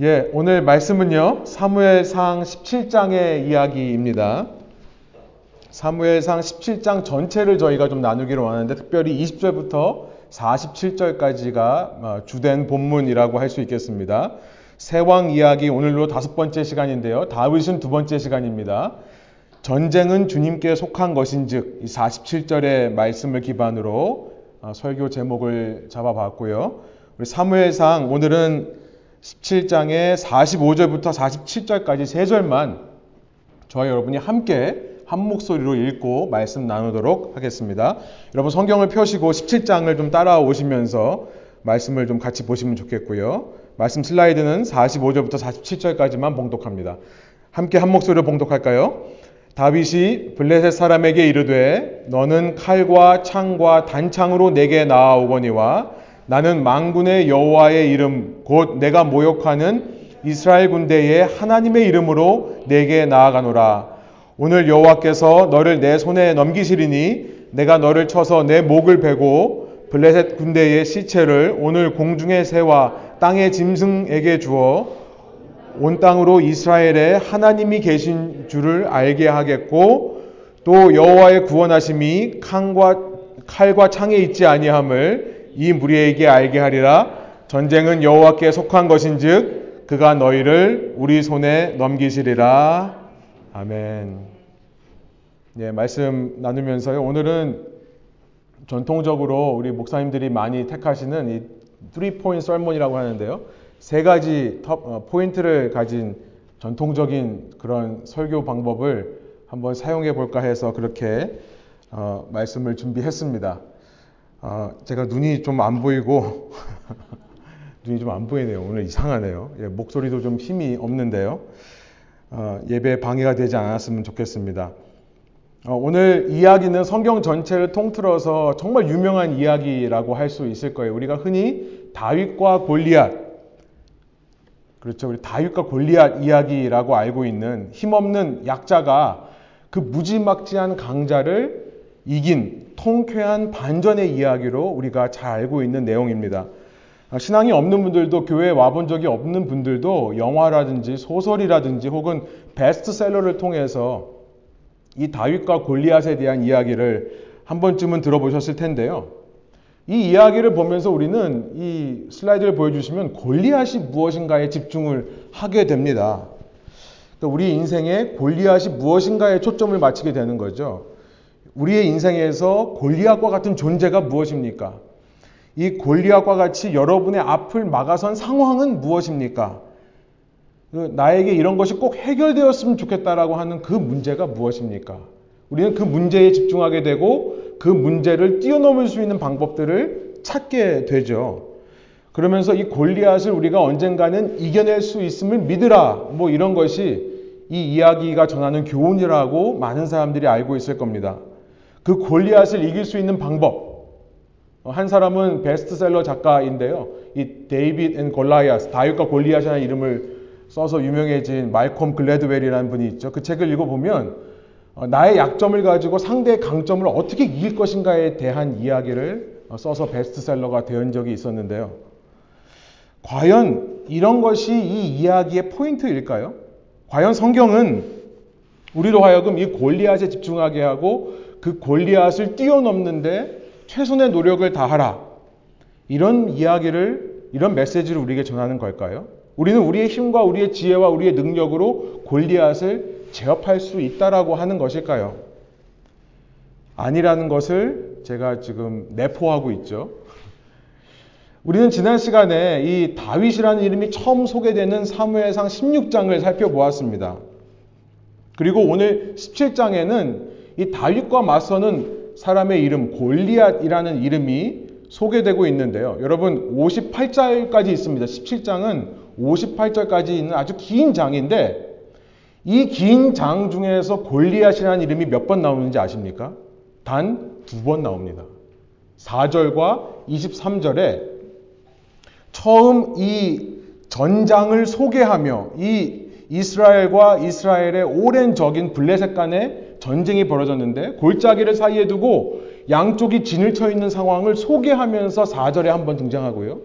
예, 오늘 말씀은요, 사무엘상 17장의 이야기입니다. 사무엘상 17장 전체를 저희가 좀 나누기로 하는데, 특별히 20절부터 47절까지가 주된 본문이라고 할 수 있겠습니다. 세왕 이야기, 오늘로 5번째 시간인데요, 다윗은 2번째 시간입니다. 전쟁은 주님께 속한 것인즉, 이 47절의 말씀을 기반으로 설교 제목을 잡아봤고요. 우리 사무엘상 오늘은 17장의 45절부터 47절까지 3절만 저와 여러분이 함께 한 목소리로 읽고 말씀 나누도록 하겠습니다. 여러분 성경을 펴시고 17장을 좀 따라오시면서 말씀을 좀 같이 보시면 좋겠고요. 말씀 슬라이드는 45절부터 47절까지만 봉독합니다. 함께 한 목소리로 봉독할까요? 다윗이 블레셋 사람에게 이르되 너는 칼과 창과 단창으로 내게 나아오거니와 나는 만군의 여호와의 이름 곧 내가 모욕하는 이스라엘 군대의 하나님의 이름으로 내게 나아가노라. 오늘 여호와께서 너를 내 손에 넘기시리니 내가 너를 쳐서 내 목을 베고 블레셋 군대의 시체를 오늘 공중의 새와 땅의 짐승에게 주어 온 땅으로 이스라엘에 하나님이 계신 줄을 알게 하겠고 또 여호와의 구원하심이 칼과 창에 있지 아니함을 이 무리에게 알게 하리라. 전쟁은 여호와께 속한 것인즉 그가 너희를 우리 손에 넘기시리라. 아멘. 예, 말씀 나누면서요. 오늘은 전통적으로 우리 목사님들이 많이 택하시는 이 3포인트 설문이라고 하는데요. 3가지 포인트를 가진 전통적인 그런 설교 방법을 한번 사용해 볼까 해서 그렇게 말씀을 준비했습니다. 제가 눈이 좀 안 보이고 눈이 좀 안 보이네요. 오늘 이상하네요. 예, 목소리도 좀 힘이 없는데요. 예배에 방해가 되지 않았으면 좋겠습니다. 오늘 이야기는 성경 전체를 통틀어서 정말 유명한 이야기라고 할 수 있을 거예요. 우리가 흔히 다윗과 골리앗, 그렇죠, 우리 다윗과 골리앗 이야기라고 알고 있는 힘없는 약자가 그 무지막지한 강자를 이긴 통쾌한 반전의 이야기로 우리가 잘 알고 있는 내용입니다. 신앙이 없는 분들도, 교회에 와본 적이 없는 분들도 영화라든지 소설이라든지 혹은 베스트셀러를 통해서 이 다윗과 골리앗에 대한 이야기를 한 번쯤은 들어보셨을 텐데요. 이 이야기를 보면서 우리는 이 슬라이드를 보여주시면 골리앗이 무엇인가에 집중을 하게 됩니다. 그러니까 우리 인생에 골리앗이 무엇인가에 초점을 맞추게 되는 거죠. 우리의 인생에서 골리앗과 같은 존재가 무엇입니까? 이 골리앗과 같이 여러분의 앞을 막아선 상황은 무엇입니까? 나에게 이런 것이 꼭 해결되었으면 좋겠다라고 하는 그 문제가 무엇입니까? 우리는 그 문제에 집중하게 되고 그 문제를 뛰어넘을 수 있는 방법들을 찾게 되죠. 그러면서 이 골리앗을 우리가 언젠가는 이겨낼 수 있음을 믿으라, 뭐 이런 것이 이 이야기가 전하는 교훈이라고 많은 사람들이 알고 있을 겁니다. 그 골리앗을 이길 수 있는 방법. 한 사람은 베스트셀러 작가인데요, 이 데이빗 앤 골라이아스, 다윗과 골리앗이라는 이름을 써서 유명해진 말콤 글래드웰이라는 분이 있죠. 그 책을 읽어보면 나의 약점을 가지고 상대의 강점을 어떻게 이길 것인가에 대한 이야기를 써서 베스트셀러가 된 적이 있었는데요. 과연 이런 것이 이 이야기의 포인트일까요? 과연 성경은 우리로 하여금 이 골리앗에 집중하게 하고 그 골리앗을 뛰어넘는데 최선의 노력을 다하라, 이런 이야기를, 이런 메시지를 우리에게 전하는 걸까요? 우리는 우리의 힘과 우리의 지혜와 우리의 능력으로 골리앗을 제압할 수 있다라고 하는 것일까요? 아니라는 것을 제가 지금 내포하고 있죠. 우리는 지난 시간에 이 다윗이라는 이름이 처음 소개되는 사무엘상 16장을 살펴보았습니다. 그리고 오늘 17장에는 이 다윗과 맞서는 사람의 이름 골리앗이라는 이름이 소개되고 있는데요. 여러분 58절까지 있습니다. 17장은 58절까지 있는 아주 긴 장인데 이 긴 장 중에서 골리앗이라는 이름이 몇 번 나오는지 아십니까? 단 2번 나옵니다. 4절과 23절에 처음 이 전장을 소개하며 이 이스라엘과 이스라엘의 오랜 적인 블레셋 간의 전쟁이 벌어졌는데 골짜기를 사이에 두고 양쪽이 진을 쳐 있는 상황을 소개하면서 4절에 한번 등장하고요.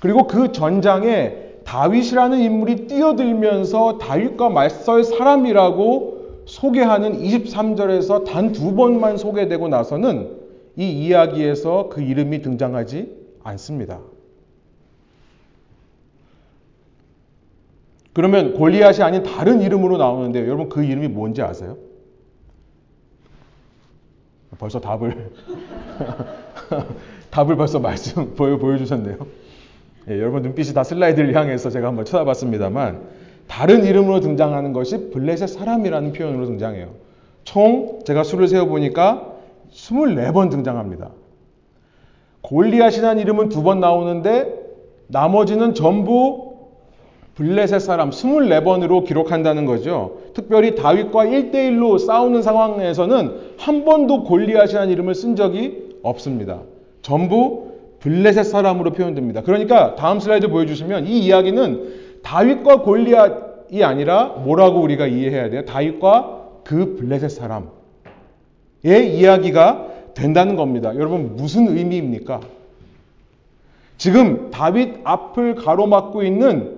그리고 그 전장에 다윗이라는 인물이 뛰어들면서 다윗과 맞설 사람이라고 소개하는 23절에서 단 두 번만 소개되고 나서는 이 이야기에서 그 이름이 등장하지 않습니다. 그러면 골리앗이 아닌 다른 이름으로 나오는데요. 여러분 그 이름이 뭔지 아세요? 벌써 답을 벌써 보여주셨네요. 예, 여러분 눈빛이 다 슬라이드를 향해서 제가 한번 쳐다봤습니다만 다른 이름으로 등장하는 것이 블레셋 사람이라는 표현으로 등장해요. 총 제가 수를 세어보니까 24번 등장합니다. 골리앗이라는 이름은 2번 나오는데 나머지는 전부 블레셋 사람 24번으로 기록한다는 거죠. 특별히 다윗과 1대1로 싸우는 상황 내에서는 한 번도 골리앗이라는 이름을 쓴 적이 없습니다. 전부 블레셋 사람으로 표현됩니다. 그러니까 다음 슬라이드 보여주시면 이 이야기는 다윗과 골리앗이 아니라 뭐라고 우리가 이해해야 돼요? 다윗과 그 블레셋 사람의 이야기가 된다는 겁니다. 여러분 무슨 의미입니까? 지금 다윗 앞을 가로막고 있는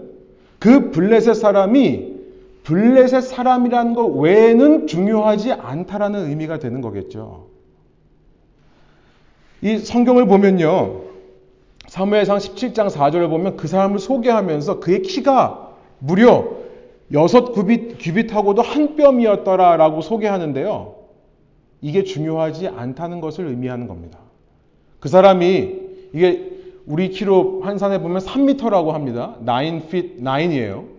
그 블레셋 사람이 블레셋 사람이라는 것 외에는 중요하지 않다라는 의미가 되는 거겠죠. 이 성경을 보면요. 사무엘상 17장 4절을 보면 그 사람을 소개하면서 그의 키가 무려 6규빗하고도 한 뼘이었더라라고 소개하는데요. 이게 중요하지 않다는 것을 의미하는 겁니다. 그 사람이 이게 우리 키로 환산해 보면 3m라고 합니다. 9feet 9이에요.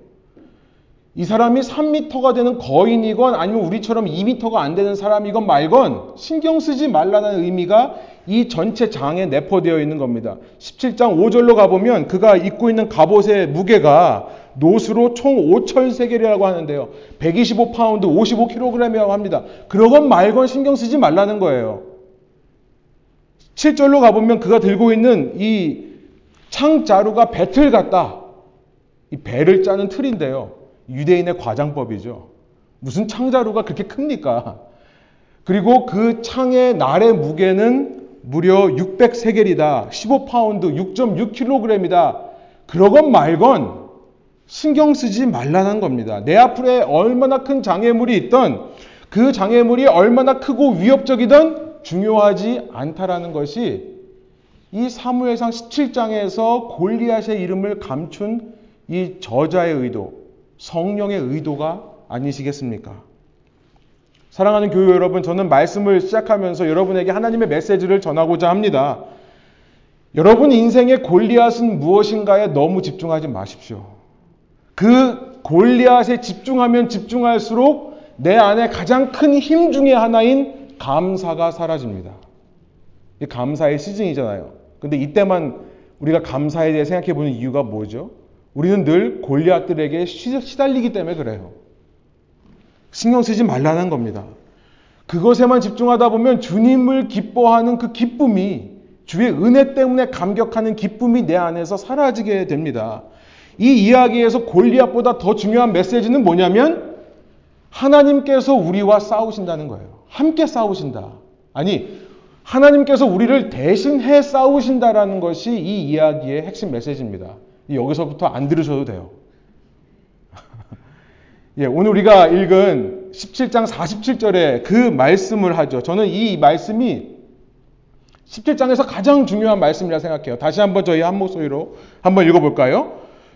이 사람이 3m가 되는 거인이건 아니면 우리처럼 2m가 안 되는 사람이건 말건 신경 쓰지 말라는 의미가 이 전체 장에 내포되어 있는 겁니다. 17장 5절로 가보면 그가 입고 있는 갑옷의 무게가 노수로 총 5,000세겔이라고 하는데요. 125파운드 55kg이라고 합니다. 그러건 말건 신경 쓰지 말라는 거예요. 7절로 가보면 그가 들고 있는 이 창자루가 배틀 같다. 이 배를 짜는 틀인데요. 유대인의 과장법이죠. 무슨 창자루가 그렇게 큽니까? 그리고 그 창의 날의 무게는 무려 600세겔이다. 15파운드, 6.6kg이다. 그러건 말건 신경 쓰지 말라는 겁니다. 내 앞에 얼마나 큰 장애물이 있던 그 장애물이 얼마나 크고 위협적이던 중요하지 않다라는 것이 이 사무엘상 17장에서 골리앗의 이름을 감춘 이 저자의 의도, 성령의 의도가 아니시겠습니까? 사랑하는 교회 여러분, 저는 말씀을 시작하면서 여러분에게 하나님의 메시지를 전하고자 합니다. 여러분 인생의 골리앗은 무엇인가에 너무 집중하지 마십시오. 그 골리앗에 집중하면 집중할수록 내 안에 가장 큰 힘 중에 하나인 감사가 사라집니다. 이 감사의 시즌이잖아요. 근데 이때만 우리가 감사에 대해 생각해보는 이유가 뭐죠? 우리는 늘 골리앗들에게 시달리기 때문에 그래요. 신경 쓰지 말라는 겁니다. 그것에만 집중하다 보면 주님을 기뻐하는 그 기쁨이 주의 은혜 때문에 감격하는 기쁨이 내 안에서 사라지게 됩니다. 이 이야기에서 골리앗보다 더 중요한 메시지는 뭐냐면 하나님께서 우리와 싸우신다는 거예요. 함께 싸우신다. 아니, 하나님께서 우리를 대신해 싸우신다라는 것이 이 이야기의 핵심 메시지입니다. 여기서부터 안 들으셔도 돼요. 예, 오늘 우리가 읽은 17장 47절에 그 말씀을 하죠. 저는 이 말씀이 17장에서 가장 중요한 말씀이라 생각해요. 다시 한번 저희 한 목소리로 한번 읽어볼까요?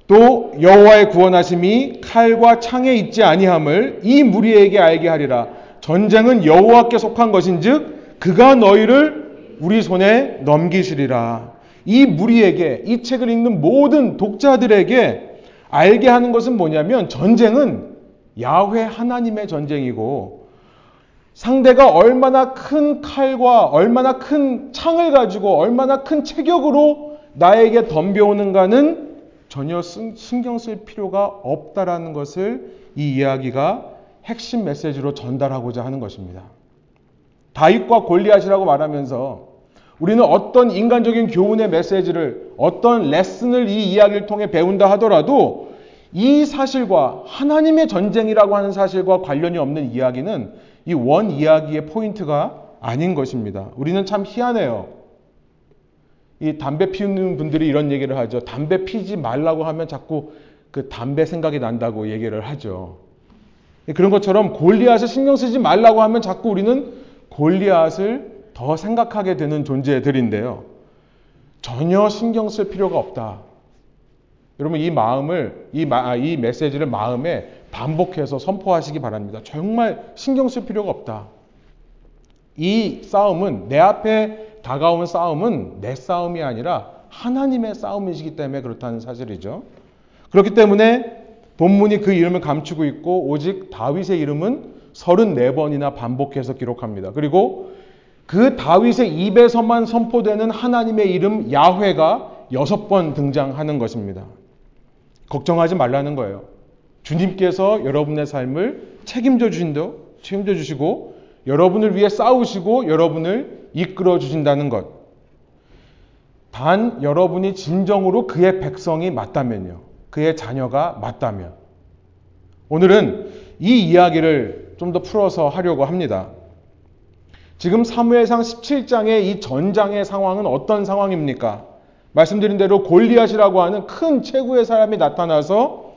또 여호와의 구원하심이 칼과 창에 있지 아니함을 이 무리에게 알게 하리라. 전쟁은 여호와께 속한 것인즉 그가 너희를 우리 손에 넘기시리라. 이 무리에게, 이 책을 읽는 모든 독자들에게 알게 하는 것은 뭐냐면 전쟁은 야훼 하나님의 전쟁이고 상대가 얼마나 큰 칼과 얼마나 큰 창을 가지고 얼마나 큰 체격으로 나에게 덤벼오는가는 전혀 신경 쓸 필요가 없다라는 것을 이 이야기가 핵심 메시지로 전달하고자 하는 것입니다. 다윗과 골리앗이라고 말하면서 우리는 어떤 인간적인 교훈의 메시지를 어떤 레슨을 이 이야기를 통해 배운다 하더라도 이 사실과 하나님의 전쟁이라고 하는 사실과 관련이 없는 이야기는 이 원 이야기의 포인트가 아닌 것입니다. 우리는 참 희한해요. 이 담배 피우는 분들이 이런 얘기를 하죠. 담배 피지 말라고 하면 자꾸 그 담배 생각이 난다고 얘기를 하죠. 그런 것처럼 골리앗을 신경 쓰지 말라고 하면 자꾸 우리는 골리앗을 더 생각하게 되는 존재들인데요. 전혀 신경 쓸 필요가 없다. 여러분 이 메시지를 마음에 반복해서 선포하시기 바랍니다. 정말 신경 쓸 필요가 없다. 이 싸움은, 내 앞에 다가온 싸움은 내 싸움이 아니라 하나님의 싸움이시기 때문에 그렇다는 사실이죠. 그렇기 때문에 본문이 그 이름을 감추고 있고 오직 다윗의 이름은 34번이나 반복해서 기록합니다. 그리고 그 다윗의 입에서만 선포되는 하나님의 이름 야훼가 6번 등장하는 것입니다. 걱정하지 말라는 거예요. 주님께서 여러분의 삶을 책임져 주시고 여러분을 위해 싸우시고 여러분을 이끌어 주신다는 것. 단 여러분이 진정으로 그의 백성이 맞다면요. 그의 자녀가 맞다면. 오늘은 이 이야기를 좀 더 풀어서 하려고 합니다. 지금 사무엘상 17장의 이 전장의 상황은 어떤 상황입니까? 말씀드린 대로 골리앗이라고 하는 큰 최고의 사람이 나타나서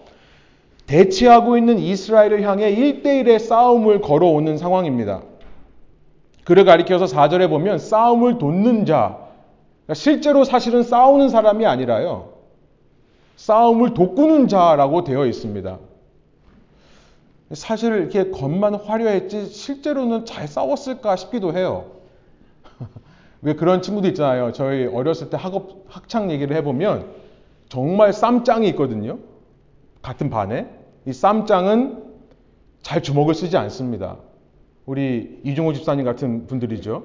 대치하고 있는 이스라엘을 향해 1대1의 싸움을 걸어오는 상황입니다. 그를 가리켜서 4절에 보면 싸움을 돕는 자, 실제로 사실은 싸우는 사람이 아니라요, 싸움을 돕구는 자라고 되어 있습니다. 사실 이렇게 겉만 화려했지 실제로는 잘 싸웠을까 싶기도 해요. 왜 그런 친구도 있잖아요. 저희 어렸을 때 학창 얘기를 해보면 정말 쌈짱이 있거든요. 같은 반에. 이 쌈짱은 잘 주먹을 쓰지 않습니다. 우리 이종호 집사님 같은 분들이죠.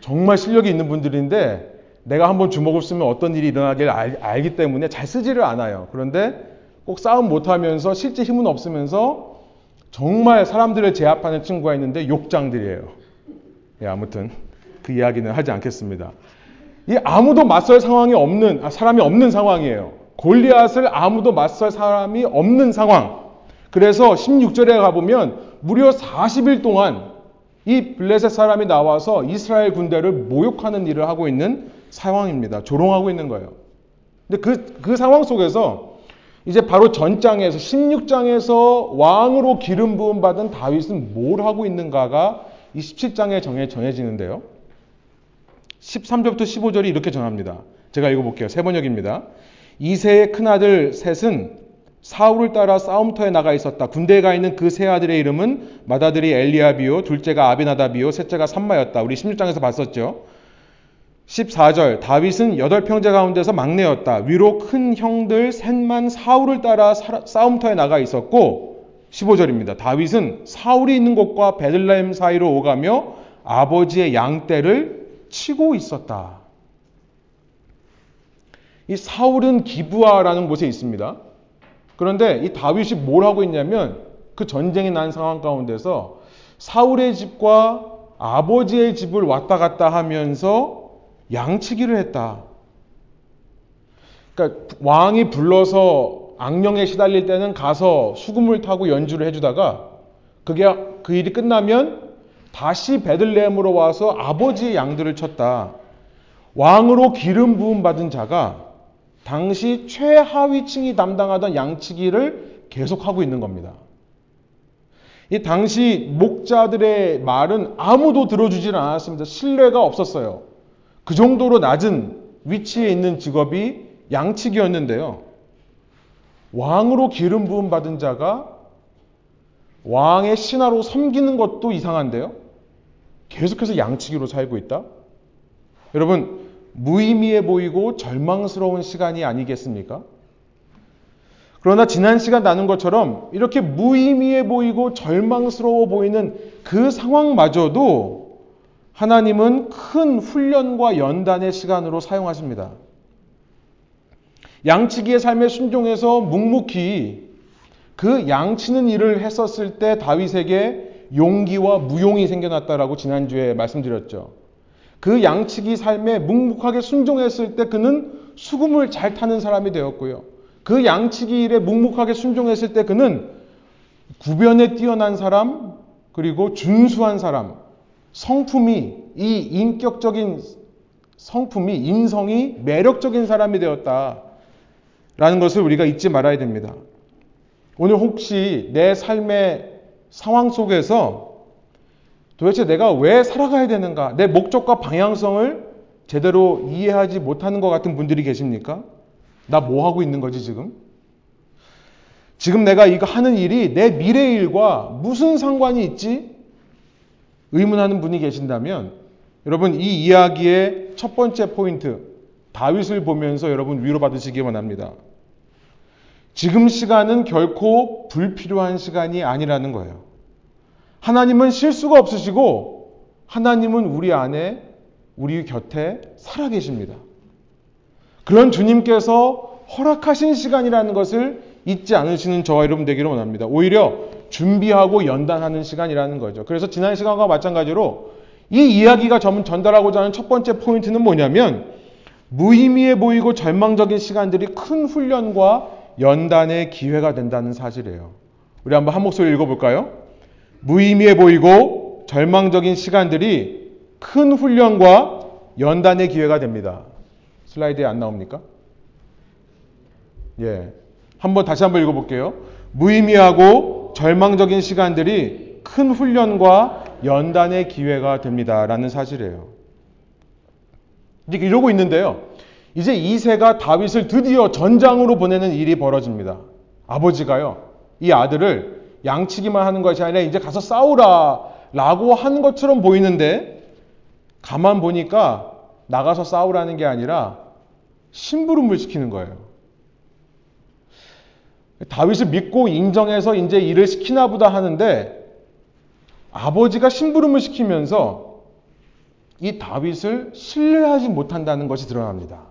정말 실력이 있는 분들인데 내가 한번 주먹을 쓰면 어떤 일이 일어나길 알기 때문에 잘 쓰지를 않아요. 그런데 꼭 싸움 못하면서 실제 힘은 없으면서 정말 사람들을 제압하는 친구가 있는데 욕장들이에요. 예, 아무튼 그 이야기는 하지 않겠습니다. 이 아무도 맞설 상황이 없는, 사람이 없는 상황이에요. 골리앗을 아무도 맞설 사람이 없는 상황. 그래서 16절에 가보면 무려 40일 동안 이 블레셋 사람이 나와서 이스라엘 군대를 모욕하는 일을 하고 있는 상황입니다. 조롱하고 있는 거예요. 근데 그 상황 속에서 이제 바로 전장에서 16장에서 왕으로 기름 부음 받은 다윗은 뭘 하고 있는가가 이 17장에 정해지는데요. 13절부터 15절이 이렇게 전합니다. 제가 읽어볼게요. 세 번역입니다. 이새의 큰아들 셋은 사울을 따라 싸움터에 나가 있었다. 군대에 가 있는 그 세 아들의 이름은 맏아들이 엘리아비요, 둘째가 아비나답이요, 셋째가 삼마였다. 우리 16장에서 봤었죠. 14절, 다윗은 8형제 가운데서 막내였다. 위로 큰 형들 셋만 사울을 따라 싸움터에 나가 있었고, 15절입니다. 다윗은 사울이 있는 곳과 베들레헴 사이로 오가며 아버지의 양떼를 치고 있었다. 이 사울은 기브아라는 곳에 있습니다. 그런데 이 다윗이 뭘 하고 있냐면 그 전쟁이 난 상황 가운데서 사울의 집과 아버지의 집을 왔다 갔다 하면서 양치기를 했다. 그러니까 왕이 불러서 악령에 시달릴 때는 가서 수금을 타고 연주를 해주다가 그 일이 끝나면 다시 베들레헴으로 와서 아버지의 양들을 쳤다. 왕으로 기름 부음 받은 자가 당시 최하위층이 담당하던 양치기를 계속하고 있는 겁니다. 이 당시 목자들의 말은 아무도 들어주질 않았습니다. 신뢰가 없었어요. 그 정도로 낮은 위치에 있는 직업이 양치기였는데요. 왕으로 기름 부음 받은 자가 왕의 신하로 섬기는 것도 이상한데요. 계속해서 양치기로 살고 있다? 여러분, 무의미해 보이고 절망스러운 시간이 아니겠습니까? 그러나 지난 시간 나눈 것처럼 이렇게 무의미해 보이고 절망스러워 보이는 그 상황마저도 하나님은 큰 훈련과 연단의 시간으로 사용하십니다. 양치기의 삶에 순종해서 묵묵히 그 양치는 일을 했었을 때 다윗에게 용기와 무용이 생겨났다라고 지난주에 말씀드렸죠. 그 양치기 삶에 묵묵하게 순종했을 때 그는 수금을 잘 타는 사람이 되었고요. 그 양치기 일에 묵묵하게 순종했을 때 그는 구변에 뛰어난 사람, 그리고 준수한 사람, 인성이 매력적인 사람이 되었다. 라는 것을 우리가 잊지 말아야 됩니다. 오늘 혹시 내 삶의 상황 속에서 도대체 내가 왜 살아가야 되는가, 내 목적과 방향성을 제대로 이해하지 못하는 것 같은 분들이 계십니까? 나 뭐 하고 있는 거지 지금? 지금 내가 이거 하는 일이 내 미래 일과 무슨 상관이 있지? 의문하는 분이 계신다면 여러분, 이 이야기의 첫 번째 포인트, 다윗을 보면서 여러분 위로받으시기 원합니다. 지금 시간은 결코 불필요한 시간이 아니라는 거예요. 하나님은 실수가 없으시고 하나님은 우리 안에, 우리 곁에 살아계십니다. 그런 주님께서 허락하신 시간이라는 것을 잊지 않으시는 저와 여러분 되기를 원합니다. 오히려 준비하고 연단하는 시간이라는 거죠. 그래서 지난 시간과 마찬가지로 이 이야기가 전달하고자 하는 첫 번째 포인트는 뭐냐면, 무의미해 보이고 절망적인 시간들이 큰 훈련과 연단의 기회가 된다는 사실이에요. 우리 한번 한 목소리 읽어볼까요? 무의미해 보이고 절망적인 시간들이 큰 훈련과 연단의 기회가 됩니다. 슬라이드에 안 나옵니까? 예, 한번 다시 한번 읽어볼게요. 무의미하고 절망적인 시간들이 큰 훈련과 연단의 기회가 됩니다. 라는 사실이에요. 이러고 있는데요. 이제 이새가 다윗을 드디어 전장으로 보내는 일이 벌어집니다. 아버지가요, 이 아들을 양치기만 하는 것이 아니라 이제 가서 싸우라 라고 한 것처럼 보이는데, 가만 보니까 나가서 싸우라는 게 아니라 심부름을 시키는 거예요. 다윗을 믿고 인정해서 이제 일을 시키나 보다 하는데, 아버지가 심부름을 시키면서 이 다윗을 신뢰하지 못한다는 것이 드러납니다.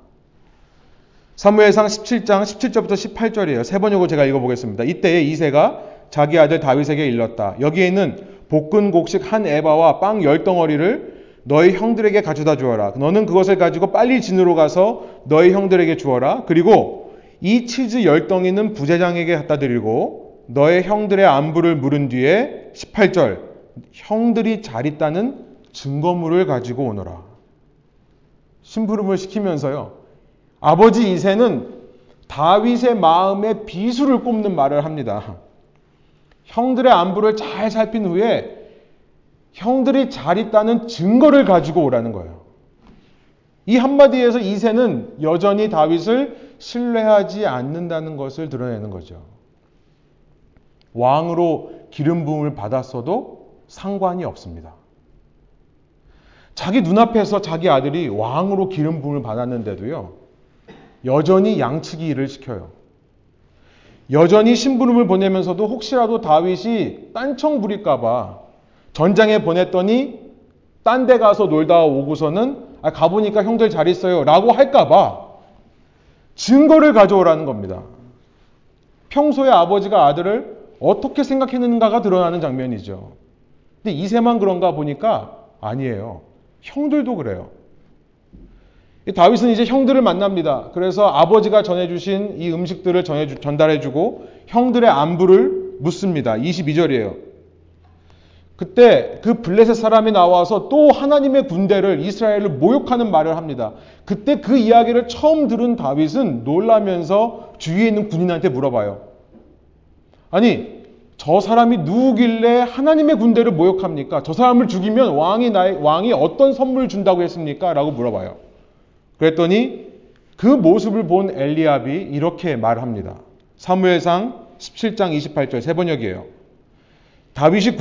사무엘상 17장 17절부터 18절이에요. 세 번역으로 제가 읽어보겠습니다. 이때에 이새가 자기 아들 다윗에게 일렀다. 여기에 있는 볶은 곡식 한 에바와 빵 10덩어리를 너희 형들에게 가져다 주어라. 너는 그것을 가지고 빨리 진으로 가서 너희 형들에게 주어라. 그리고 이 치즈 10덩이는 부제장에게 갖다 드리고 너의 형들의 안부를 물은 뒤에 18절, 형들이 잘 있다는 증거물을 가지고 오너라. 심부름을 시키면서요, 아버지 이새는 다윗의 마음에 비수를 꼽는 말을 합니다. 형들의 안부를 잘 살핀 후에 형들이 잘 있다는 증거를 가지고 오라는 거예요. 이 한마디에서 이새는 여전히 다윗을 신뢰하지 않는다는 것을 드러내는 거죠. 왕으로 기름 부음을 받았어도 상관이 없습니다. 자기 눈앞에서 자기 아들이 왕으로 기름 부음을 받았는데도요, 여전히 양치기 일을 시켜요. 여전히 심부름을 보내면서도 혹시라도 다윗이 딴청 부릴까봐 전장에 보냈더니 딴 데 가서 놀다 오고서는 가보니까 형들 잘 있어요 라고 할까봐 증거를 가져오라는 겁니다. 평소에 아버지가 아들을 어떻게 생각했는가가 드러나는 장면이죠. 근데 이새만 그런가 보니까 아니에요. 형들도 그래요. 다윗은 이제 형들을 만납니다. 그래서 아버지가 전해주신 이 음식들을 전달해주고 형들의 안부를 묻습니다. 22절이에요. 그때 그 블레셋 사람이 나와서 또 하나님의 군대를, 이스라엘을 모욕하는 말을 합니다. 그때 그 이야기를 처음 들은 다윗은 놀라면서 주위에 있는 군인한테 물어봐요. 아니, 저 사람이 누구길래 하나님의 군대를 모욕합니까? 저 사람을 죽이면 왕이 어떤 선물을 준다고 했습니까? 라고 물어봐요. 그랬더니 그 모습을 본 엘리압이 이렇게 말합니다. 사무엘상 17장 28절, 세 번역이에요. 다윗이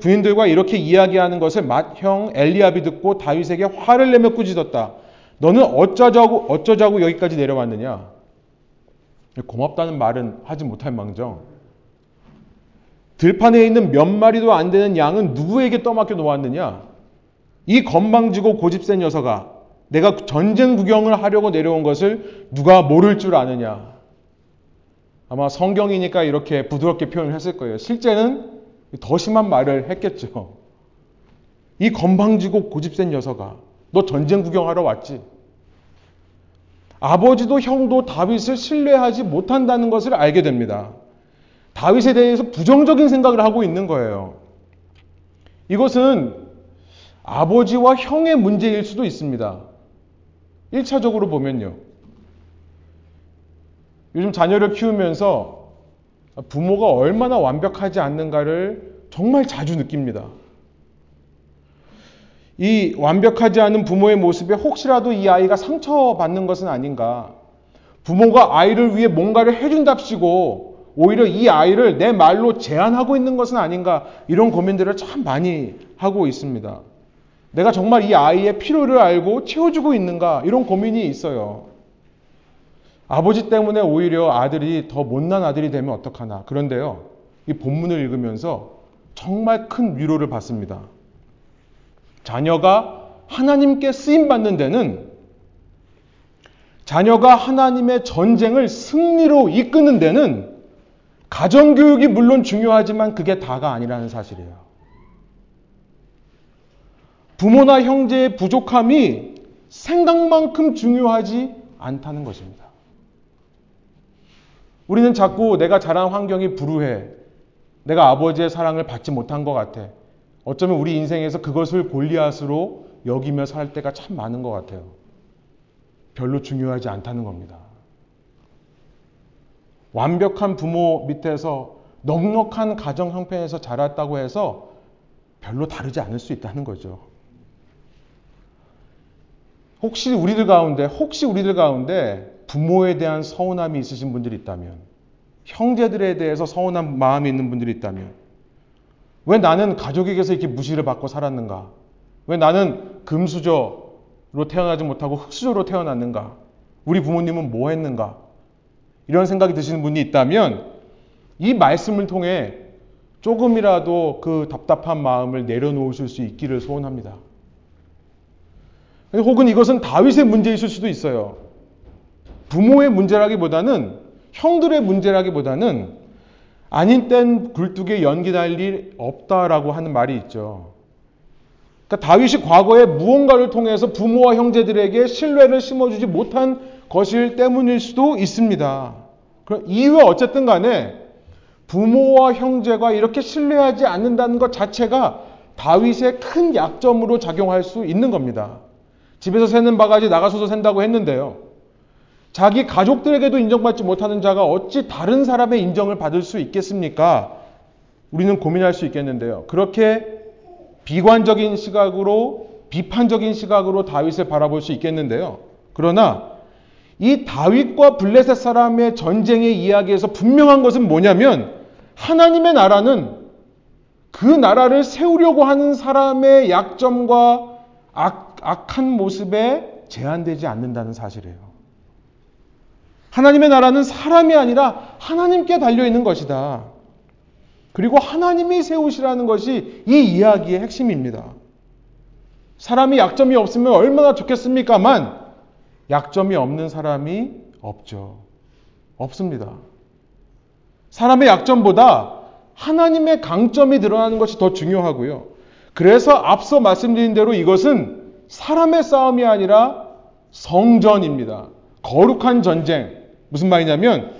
군인들과 이렇게 이야기하는 것을 맏형 엘리압이 듣고 다윗에게 화를 내며 꾸짖었다. 너는 어쩌자고 여기까지 내려왔느냐. 고맙다는 말은 하지 못할 망정, 들판에 있는 몇 마리도 안 되는 양은 누구에게 떠맡겨 놓았느냐. 이 건방지고 고집센 녀석아, 내가 전쟁 구경을 하려고 내려온 것을 누가 모를 줄 아느냐. 아마 성경이니까 이렇게 부드럽게 표현을 했을 거예요. 실제는 더 심한 말을 했겠죠. 이 건방지고 고집센 녀석아, 너 전쟁 구경하러 왔지. 아버지도 형도 다윗을 신뢰하지 못한다는 것을 알게 됩니다. 다윗에 대해서 부정적인 생각을 하고 있는 거예요. 이것은 아버지와 형의 문제일 수도 있습니다. 1차적으로 보면요, 요즘 자녀를 키우면서 부모가 얼마나 완벽하지 않는가를 정말 자주 느낍니다. 이 완벽하지 않은 부모의 모습에 혹시라도 이 아이가 상처받는 것은 아닌가, 부모가 아이를 위해 뭔가를 해준답시고 오히려 이 아이를 내 말로 제한하고 있는 것은 아닌가, 이런 고민들을 참 많이 하고 있습니다. 내가 정말 이 아이의 필요를 알고 채워주고 있는가, 이런 고민이 있어요. 아버지 때문에 오히려 아들이 더 못난 아들이 되면 어떡하나. 그런데요, 이 본문을 읽으면서 정말 큰 위로를 받습니다. 자녀가 하나님께 쓰임받는 데는, 자녀가 하나님의 전쟁을 승리로 이끄는 데는 가정교육이 물론 중요하지만 그게 다가 아니라는 사실이에요. 부모나 형제의 부족함이 생각만큼 중요하지 않다는 것입니다. 우리는 자꾸 내가 자란 환경이 불우해, 내가 아버지의 사랑을 받지 못한 것 같아, 어쩌면 우리 인생에서 그것을 골리앗으로 여기며 살 때가 참 많은 것 같아요. 별로 중요하지 않다는 겁니다. 완벽한 부모 밑에서 넉넉한 가정 형편에서 자랐다고 해서 별로 다르지 않을 수 있다는 거죠. 혹시 우리들 가운데 부모에 대한 서운함이 있으신 분들이 있다면, 형제들에 대해서 서운한 마음이 있는 분들이 있다면, 왜 나는 가족에게서 이렇게 무시를 받고 살았는가? 왜 나는 금수저로 태어나지 못하고 흙수저로 태어났는가? 우리 부모님은 뭐 했는가? 이런 생각이 드시는 분이 있다면 이 말씀을 통해 조금이라도 그 답답한 마음을 내려놓으실 수 있기를 소원합니다. 혹은 이것은 다윗의 문제이실 수도 있어요. 부모의 문제라기보다는, 형들의 문제라기보다는, 아닌 땐 굴뚝에 연기 날 일 없다라고 하는 말이 있죠. 그러니까 다윗이 과거에 무언가를 통해서 부모와 형제들에게 신뢰를 심어주지 못한 것일 때문일 수도 있습니다. 그럼 이외 어쨌든 간에 부모와 형제가 이렇게 신뢰하지 않는다는 것 자체가 다윗의 큰 약점으로 작용할 수 있는 겁니다. 집에서 새는 바가지 나가서도 샌다고 했는데요, 자기 가족들에게도 인정받지 못하는 자가 어찌 다른 사람의 인정을 받을 수 있겠습니까? 우리는 고민할 수 있겠는데요. 그렇게 비관적인 시각으로, 비판적인 시각으로 다윗을 바라볼 수 있겠는데요. 그러나 이 다윗과 블레셋 사람의 전쟁의 이야기에서 분명한 것은 뭐냐면, 하나님의 나라는 그 나라를 세우려고 하는 사람의 약점과 악한 모습에 제한되지 않는다는 사실이에요. 하나님의 나라는 사람이 아니라 하나님께 달려있는 것이다. 그리고 하나님이 세우시라는 것이 이 이야기의 핵심입니다. 사람이 약점이 없으면 얼마나 좋겠습니까만, 약점이 없는 사람이 없죠. 없습니다. 사람의 약점보다 하나님의 강점이 드러나는 것이 더 중요하고요. 그래서 앞서 말씀드린 대로 이것은 사람의 싸움이 아니라 성전입니다. 거룩한 전쟁. 무슨 말이냐면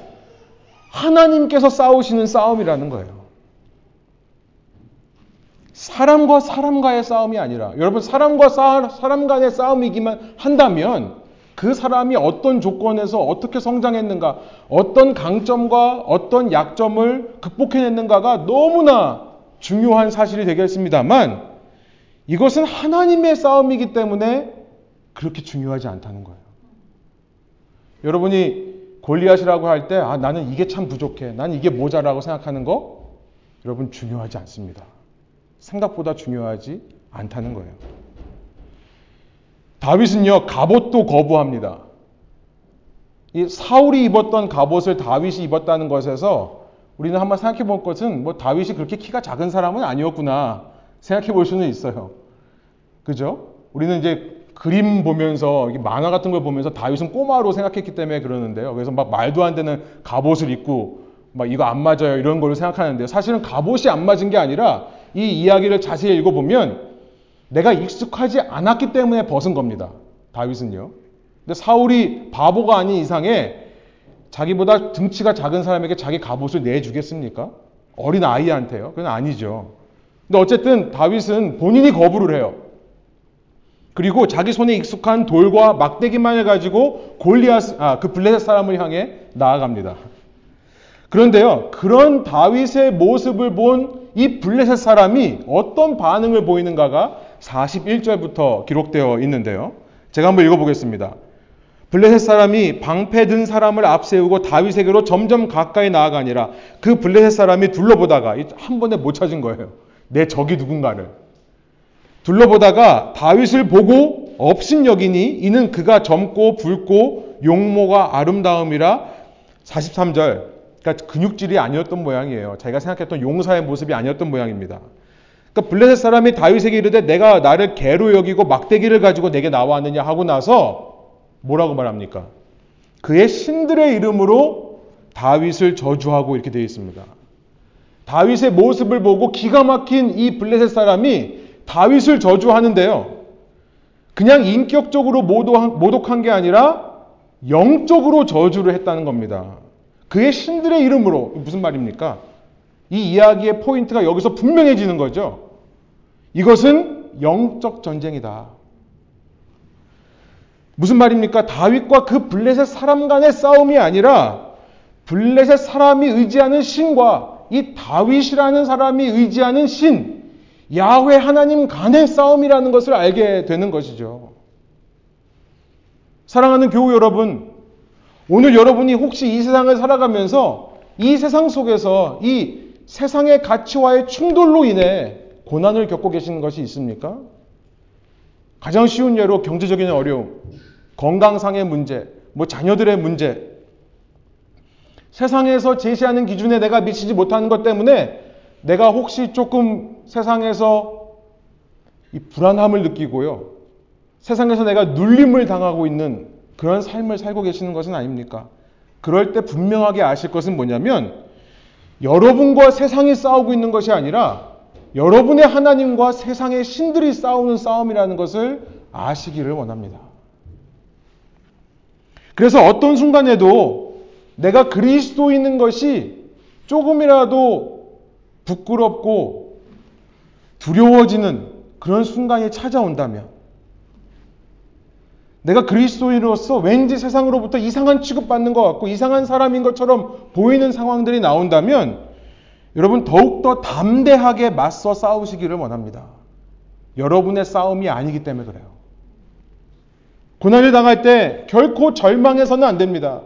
하나님께서 싸우시는 싸움이라는 거예요. 사람과 사람과의 싸움이 아니라, 여러분, 사람과 사람 간의 싸움이기만 한다면 그 사람이 어떤 조건에서 어떻게 성장했는가, 어떤 강점과 어떤 약점을 극복해냈는가가 너무나 중요한 사실이 되겠습니다만, 이것은 하나님의 싸움이기 때문에 그렇게 중요하지 않다는 거예요. 여러분이 골리앗이라고 할 때, 아, 나는 이게 참 부족해, 난 이게 모자라고 생각하는 거, 여러분, 중요하지 않습니다. 생각보다 중요하지 않다는 거예요. 다윗은요, 갑옷도 거부합니다. 이 사울이 입었던 갑옷을 다윗이 입었다는 것에서 우리는 한번 생각해 볼 것은, 뭐 다윗이 그렇게 키가 작은 사람은 아니었구나 생각해 볼 수는 있어요. 그죠? 우리는 이제 그림 보면서, 만화 같은 걸 보면서 다윗은 꼬마로 생각했기 때문에 그러는데요. 그래서 막 말도 안 되는 갑옷을 입고 막 이거 안 맞아요 이런 걸로 생각하는데요. 사실은 갑옷이 안 맞은 게 아니라 이 이야기를 자세히 읽어보면 내가 익숙하지 않았기 때문에 벗은 겁니다. 다윗은요. 근데 사울이 바보가 아닌 이상에 자기보다 등치가 작은 사람에게 자기 갑옷을 내주겠습니까? 어린 아이한테요. 그건 아니죠. 근데 어쨌든 다윗은 본인이 거부를 해요. 그리고 자기 손에 익숙한 돌과 막대기만을 가지고 그 블레셋 사람을 향해 나아갑니다. 그런데요, 그런 다윗의 모습을 본 이 블레셋 사람이 어떤 반응을 보이는가가 41절부터 기록되어 있는데요. 제가 한번 읽어보겠습니다. 블레셋 사람이 방패 든 사람을 앞세우고 다윗에게로 점점 가까이 나아가니라. 그 블레셋 사람이 둘러보다가 한 번에 못 찾은 거예요. 내 적이 누군가를. 둘러보다가 다윗을 보고 업신여기니 이는 그가 젊고 붉고 용모가 아름다움이라. 43절. 그러니까 근육질이 아니었던 모양이에요. 자기가 생각했던 용사의 모습이 아니었던 모양입니다. 그러니까 블레셋 사람이 다윗에게 이르되 내가 나를 개로 여기고 막대기를 가지고 내게 나왔느냐 하고 나서 뭐라고 말합니까? 그의 신들의 이름으로 다윗을 저주하고 이렇게 되어 있습니다. 다윗의 모습을 보고 기가 막힌 이 블레셋 사람이 다윗을 저주하는데요. 그냥 인격적으로 모독한 게 아니라 영적으로 저주를 했다는 겁니다. 그의 신들의 이름으로. 무슨 말입니까? 이 이야기의 포인트가 여기서 분명해지는 거죠. 이것은 영적 전쟁이다. 무슨 말입니까? 다윗과 그 블레셋 사람 간의 싸움이 아니라 블레셋 사람이 의지하는 신과 이 다윗이라는 사람이 의지하는 신, 야훼 하나님 간의 싸움이라는 것을 알게 되는 것이죠. 사랑하는 교우 여러분, 오늘 여러분이 혹시 이 세상을 살아가면서 이 세상 속에서 이 세상의 가치와의 충돌로 인해 고난을 겪고 계시는 것이 있습니까? 가장 쉬운 예로 경제적인 어려움, 건강상의 문제, 자녀들의 문제, 세상에서 제시하는 기준에 내가 미치지 못하는 것 때문에 내가 혹시 조금 세상에서 이 불안함을 느끼고요, 세상에서 내가 눌림을 당하고 있는 그런 삶을 살고 계시는 것은 아닙니까? 그럴 때 분명하게 아실 것은 뭐냐면 여러분과 세상이 싸우고 있는 것이 아니라 여러분의 하나님과 세상의 신들이 싸우는 싸움이라는 것을 아시기를 원합니다. 그래서 어떤 순간에도 내가 그리스도인인 것이 조금이라도 부끄럽고 두려워지는 그런 순간이 찾아온다면, 내가 그리스도인으로서 왠지 세상으로부터 이상한 취급받는 것 같고 이상한 사람인 것처럼 보이는 상황들이 나온다면 여러분 더욱더 담대하게 맞서 싸우시기를 원합니다. 여러분의 싸움이 아니기 때문에 그래요. 고난을 당할 때 결코 절망해서는 안 됩니다.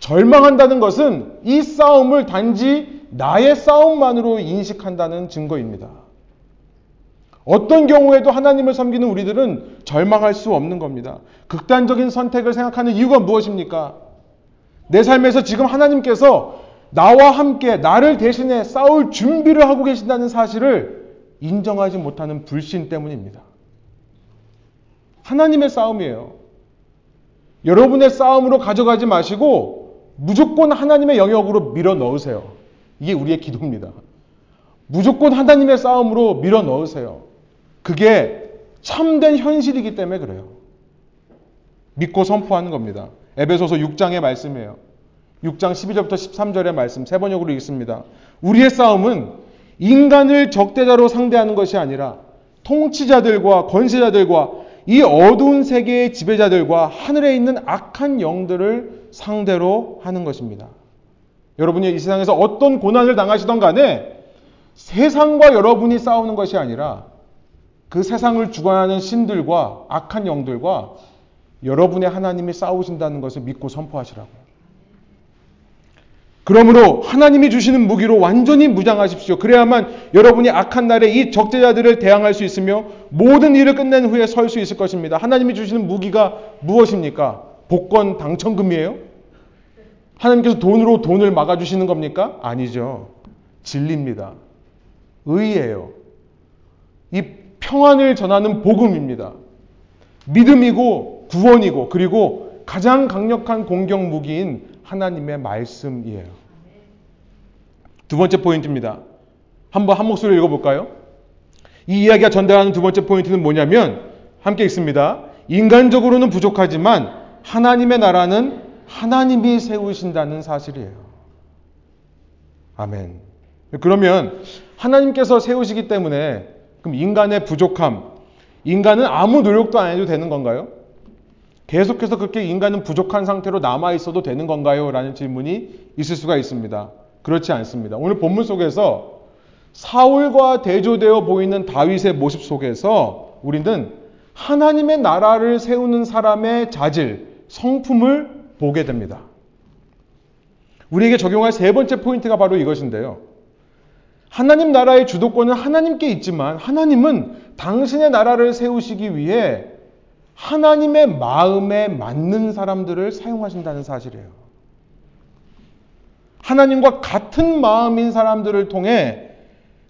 절망한다는 것은 이 싸움을 단지 나의 싸움만으로 인식한다는 증거입니다. 어떤 경우에도 하나님을 섬기는 우리들은 절망할 수 없는 겁니다. 극단적인 선택을 생각하는 이유가 무엇입니까? 내 삶에서 지금 하나님께서 나와 함께 나를 대신해 싸울 준비를 하고 계신다는 사실을 인정하지 못하는 불신 때문입니다. 하나님의 싸움이에요. 여러분의 싸움으로 가져가지 마시고 무조건 하나님의 영역으로 밀어 넣으세요. 이게 우리의 기도입니다. 무조건 하나님의 싸움으로 밀어 넣으세요. 그게 참된 현실이기 때문에 그래요. 믿고 선포하는 겁니다. 에베소서 6장의 말씀이에요. 6장 12절부터 13절의 말씀 세 번역으로 읽습니다. 우리의 싸움은 인간을 적대자로 상대하는 것이 아니라 통치자들과 권세자들과 이 어두운 세계의 지배자들과 하늘에 있는 악한 영들을 상대로 하는 것입니다. 여러분이 이 세상에서 어떤 고난을 당하시던 간에 세상과 여러분이 싸우는 것이 아니라 그 세상을 주관하는 신들과 악한 영들과 여러분의 하나님이 싸우신다는 것을 믿고 선포하시라고요. 그러므로 하나님이 주시는 무기로 완전히 무장하십시오. 그래야만 여러분이 악한 날에 이 적대자들을 대항할 수 있으며 모든 일을 끝낸 후에 설 수 있을 것입니다. 하나님이 주시는 무기가 무엇입니까? 복권 당첨금이에요? 하나님께서 돈으로 돈을 막아주시는 겁니까? 아니죠. 진리입니다. 의예요. 이 평안을 전하는 복음입니다. 믿음이고 구원이고 그리고 가장 강력한 공격 무기인 하나님의 말씀이에요. 두 번째 포인트입니다. 한번 한 목소리로 읽어볼까요? 이 이야기가 전달하는 두 번째 포인트는 뭐냐면 함께 읽습니다. 인간적으로는 부족하지만 하나님의 나라는 하나님이 세우신다는 사실이에요. 아멘. 그러면 하나님께서 세우시기 때문에 그럼 인간의 부족함, 인간은 아무 노력도 안 해도 되는 건가요? 계속해서 그렇게 인간은 부족한 상태로 남아있어도 되는 건가요? 라는 질문이 있을 수가 있습니다. 그렇지 않습니다. 오늘 본문 속에서 사울과 대조되어 보이는 다윗의 모습 속에서 우리는 하나님의 나라를 세우는 사람의 자질, 성품을 보게 됩니다. 우리에게 적용할 세 번째 포인트가 바로 이것인데요. 하나님 나라의 주도권은 하나님께 있지만 하나님은 당신의 나라를 세우시기 위해 하나님의 마음에 맞는 사람들을 사용하신다는 사실이에요. 하나님과 같은 마음인 사람들을 통해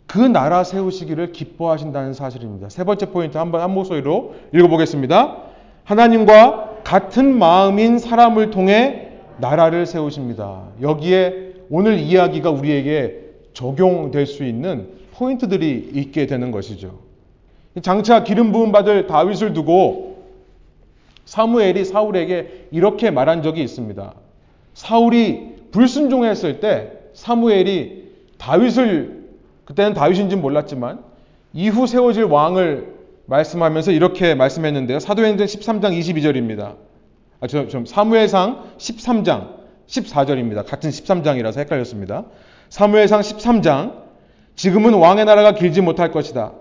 그 나라 세우시기를 기뻐하신다는 사실입니다. 세 번째 포인트 한번 한 목소리로 읽어보겠습니다. 하나님과 같은 마음인 사람을 통해 나라를 세우십니다. 여기에 오늘 이야기가 우리에게 적용될 수 있는 포인트들이 있게 되는 것이죠. 장차 기름 부음 받을 다윗을 두고 사무엘이 사울에게 이렇게 말한 적이 있습니다. 사울이 불순종했을 때 사무엘이 다윗을, 그때는 다윗인지는 몰랐지만 이후 세워질 왕을 말씀하면서 이렇게 말씀했는데요. 사도행전 13장 22절입니다. 사무엘상 13장 14절입니다. 같은 13장이라서 헷갈렸습니다. 사무엘상 13장 지금은 왕의 나라가 길지 못할 것이라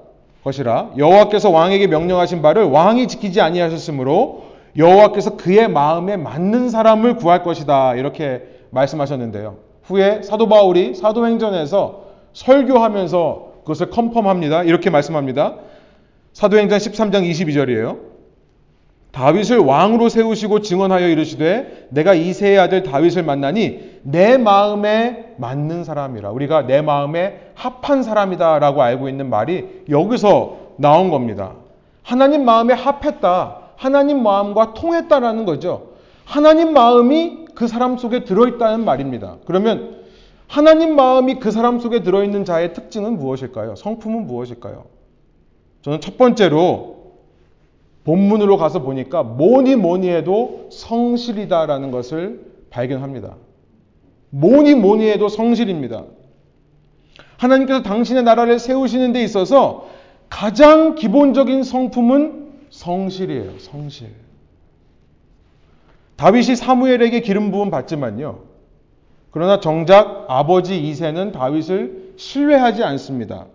여호와께서 왕에게 명령하신 바를 왕이 지키지 아니하셨으므로 여호와께서 그의 마음에 맞는 사람을 구할 것이다. 이렇게 말씀하셨는데요. 후에 사도 바울이 사도행전에서 설교하면서 그것을 컨펌합니다. 이렇게 말씀합니다. 사도행전 13장 22절이에요. 다윗을 왕으로 세우시고 증언하여 이르시되 내가 이새의 아들 다윗을 만나니 내 마음에 맞는 사람이라. 우리가 내 마음에 합한 사람이다 라고 알고 있는 말이 여기서 나온 겁니다. 하나님 마음에 합했다. 하나님 마음과 통했다라는 거죠. 하나님 마음이 그 사람 속에 들어있다는 말입니다. 그러면 하나님 마음이 그 사람 속에 들어있는 자의 특징은 무엇일까요? 성품은 무엇일까요? 저는 첫 번째로 본문으로 가서 보니까 뭐니 해도 성실이다라는 것을 발견합니다. 뭐니 해도 성실입니다. 하나님께서 당신의 나라를 세우시는 데 있어서 가장 기본적인 성품은 성실이에요. 성실. 다윗이 사무엘에게 기름 부음 받지만요. 그러나 정작 아버지 이새는 다윗을 신뢰하지 않습니다.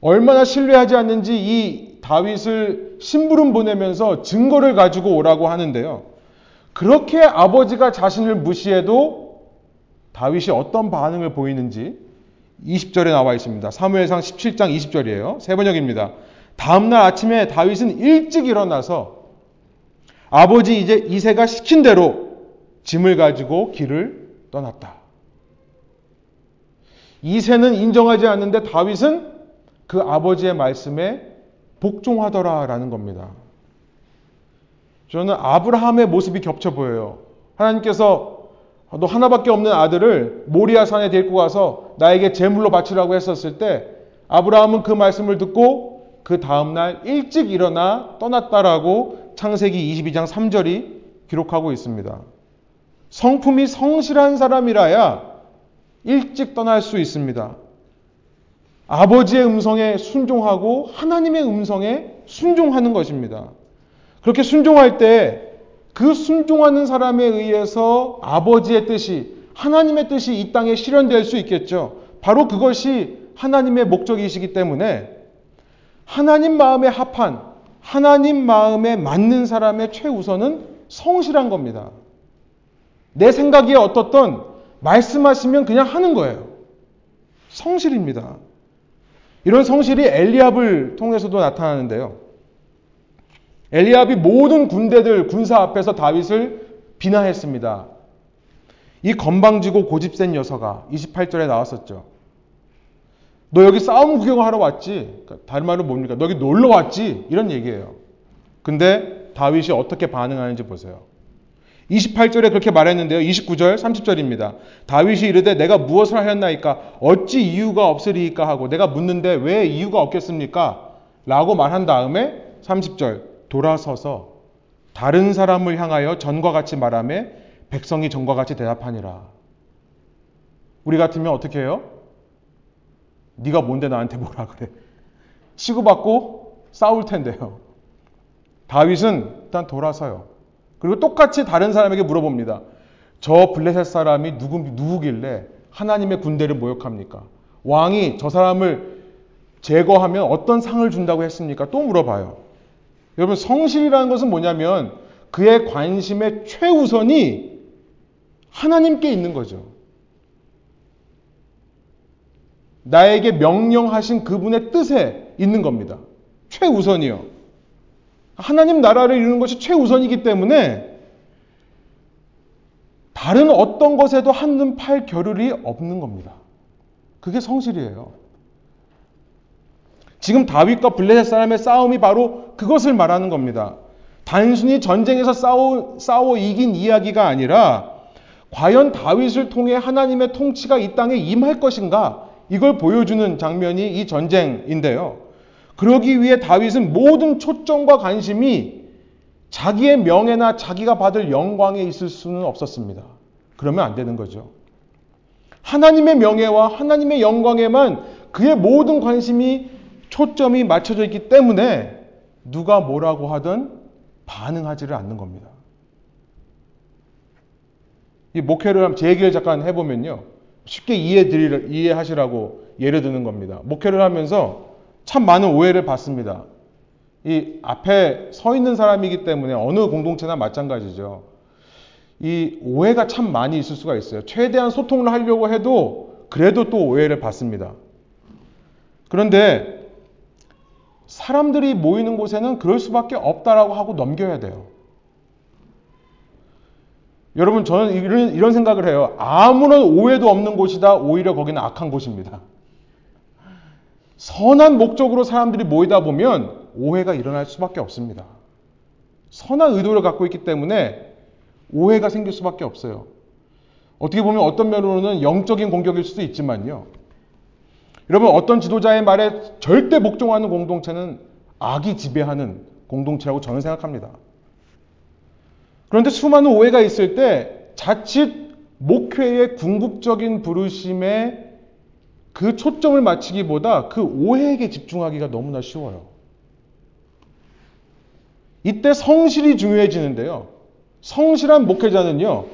얼마나 신뢰하지 않는지 이 다윗을 심부름 보내면서 증거를 가지고 오라고 하는데요. 그렇게 아버지가 자신을 무시해도 다윗이 어떤 반응을 보이는지 20절에 나와 있습니다. 사무엘상 17장 20절이에요. 새번역입니다. 다음날 아침에 다윗은 일찍 일어나서 아버지 이새가 시킨 대로 짐을 가지고 길을 떠났다. 이새는 인정하지 않는데 다윗은 그 아버지의 말씀에 복종하더라라는 겁니다. 저는 아브라함의 모습이 겹쳐 보여요. 하나님께서 너 하나밖에 없는 아들을 모리아산에 데리고 가서 나에게 제물로 바치라고 했었을 때 아브라함은 그 말씀을 듣고 그 다음날 일찍 일어나 떠났다라고 창세기 22장 3절이 기록하고 있습니다. 성품이 성실한 사람이라야 일찍 떠날 수 있습니다. 아버지의 음성에 순종하고 하나님의 음성에 순종하는 것입니다. 그렇게 순종할 때 그 순종하는 사람에 의해서 아버지의 뜻이, 하나님의 뜻이 이 땅에 실현될 수 있겠죠. 바로 그것이 하나님의 목적이시기 때문에 하나님 마음에 합한, 하나님 마음에 맞는 사람의 최우선은 성실한 겁니다. 내 생각이 어떻든 말씀하시면 그냥 하는 거예요. 성실입니다. 이런 성실이 엘리압을 통해서도 나타나는데요. 엘리압이 모든 군사 앞에서 다윗을 비난했습니다. 이 건방지고 고집센 녀석아, 28절에 나왔었죠. 너 여기 싸움 구경하러 왔지? 다른 말로 뭡니까? 너 여기 놀러 왔지? 이런 얘기예요. 근데 다윗이 어떻게 반응하는지 보세요. 28절에 그렇게 말했는데요. 29절, 30절입니다. 다윗이 이르되 내가 무엇을 하였나이까? 어찌 이유가 없으리이까 하고 내가 묻는데 왜 이유가 없겠습니까? 라고 말한 다음에 30절 돌아서서 다른 사람을 향하여 전과 같이 말하며 백성이 전과 같이 대답하니라. 우리 같으면 어떻게 해요? 네가 뭔데 나한테 뭐라 그래? 치고받고 싸울 텐데요. 다윗은 일단 돌아서요. 그리고 똑같이 다른 사람에게 물어봅니다. 저 블레셋 사람이 누구길래 하나님의 군대를 모욕합니까? 왕이 저 사람을 제거하면 어떤 상을 준다고 했습니까? 또 물어봐요. 여러분, 성실이라는 것은 뭐냐면 그의 관심의 최우선이 하나님께 있는 거죠. 나에게 명령하신 그분의 뜻에 있는 겁니다. 최우선이요. 하나님 나라를 이루는 것이 최우선이기 때문에 다른 어떤 것에도 한눈 팔 겨를이 없는 겁니다. 그게 성실이에요. 지금 다윗과 블레셋 사람의 싸움이 바로 그것을 말하는 겁니다. 단순히 전쟁에서 싸워 이긴 이야기가 아니라 과연 다윗을 통해 하나님의 통치가 이 땅에 임할 것인가, 이걸 보여주는 장면이 이 전쟁인데요. 그러기 위해 다윗은 모든 초점과 관심이 자기의 명예나 자기가 받을 영광에 있을 수는 없었습니다. 그러면 안 되는 거죠. 하나님의 명예와 하나님의 영광에만 그의 모든 관심이, 초점이 맞춰져 있기 때문에 누가 뭐라고 하든 반응하지를 않는 겁니다. 이 목회를, 제 얘기를 잠깐 해보면요, 쉽게 이해하시라고 예를 드는 겁니다. 목회를 하면서 참 많은 오해를 받습니다. 이 앞에 서 있는 사람이기 때문에 어느 공동체나 마찬가지죠. 이 오해가 참 많이 있을 수가 있어요. 최대한 소통을 하려고 해도 그래도 또 오해를 받습니다. 그런데 사람들이 모이는 곳에는 그럴 수밖에 없다라고 하고 넘겨야 돼요. 여러분, 저는 이런 생각을 해요. 아무런 오해도 없는 곳이다. 오히려 거기는 악한 곳입니다. 선한 목적으로 사람들이 모이다 보면 오해가 일어날 수밖에 없습니다. 선한 의도를 갖고 있기 때문에 오해가 생길 수밖에 없어요. 어떻게 보면 어떤 면으로는 영적인 공격일 수도 있지만요. 여러분, 어떤 지도자의 말에 절대 복종하는 공동체는 악이 지배하는 공동체라고 저는 생각합니다. 그런데 수많은 오해가 있을 때 자칫 목회의 궁극적인 부르심에 그 초점을 맞추기보다 그 오해에게 집중하기가 너무나 쉬워요. 이때 성실이 중요해지는데요. 성실한 목회자는요,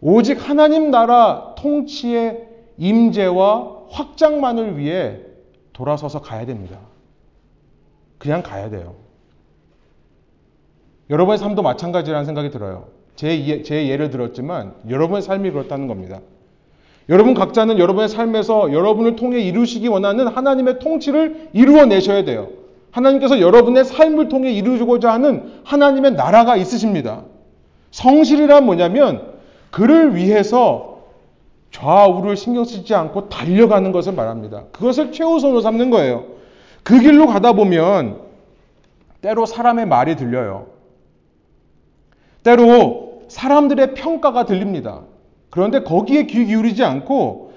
오직 하나님 나라 통치의 임재와 확장만을 위해 돌아서서 가야 됩니다. 그냥 가야 돼요. 여러분의 삶도 마찬가지라는 생각이 들어요. 제 예를 들었지만 여러분의 삶이 그렇다는 겁니다. 여러분 각자는 여러분의 삶에서 여러분을 통해 이루시기 원하는 하나님의 통치를 이루어내셔야 돼요. 하나님께서 여러분의 삶을 통해 이루고자 하는 하나님의 나라가 있으십니다. 성실이란 뭐냐면 그를 위해서 좌우를 신경 쓰지 않고 달려가는 것을 말합니다. 그것을 최우선으로 삼는 거예요. 그 길로 가다 보면 때로 사람의 말이 들려요. 때로 사람들의 평가가 들립니다. 그런데 거기에 귀 기울이지 않고